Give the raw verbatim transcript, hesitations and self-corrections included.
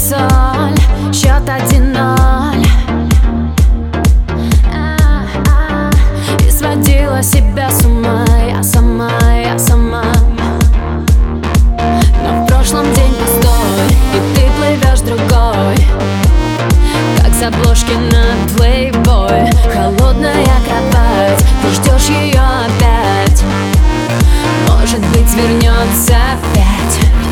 соль, счет один ноль. И сводила себя с ума, я сама, я сама. Но в прошлом день пустой, и ты плывешь другой, как с обложки на Playboy. Холодная кровать, ты ждешь ее опять, может быть вернется опять.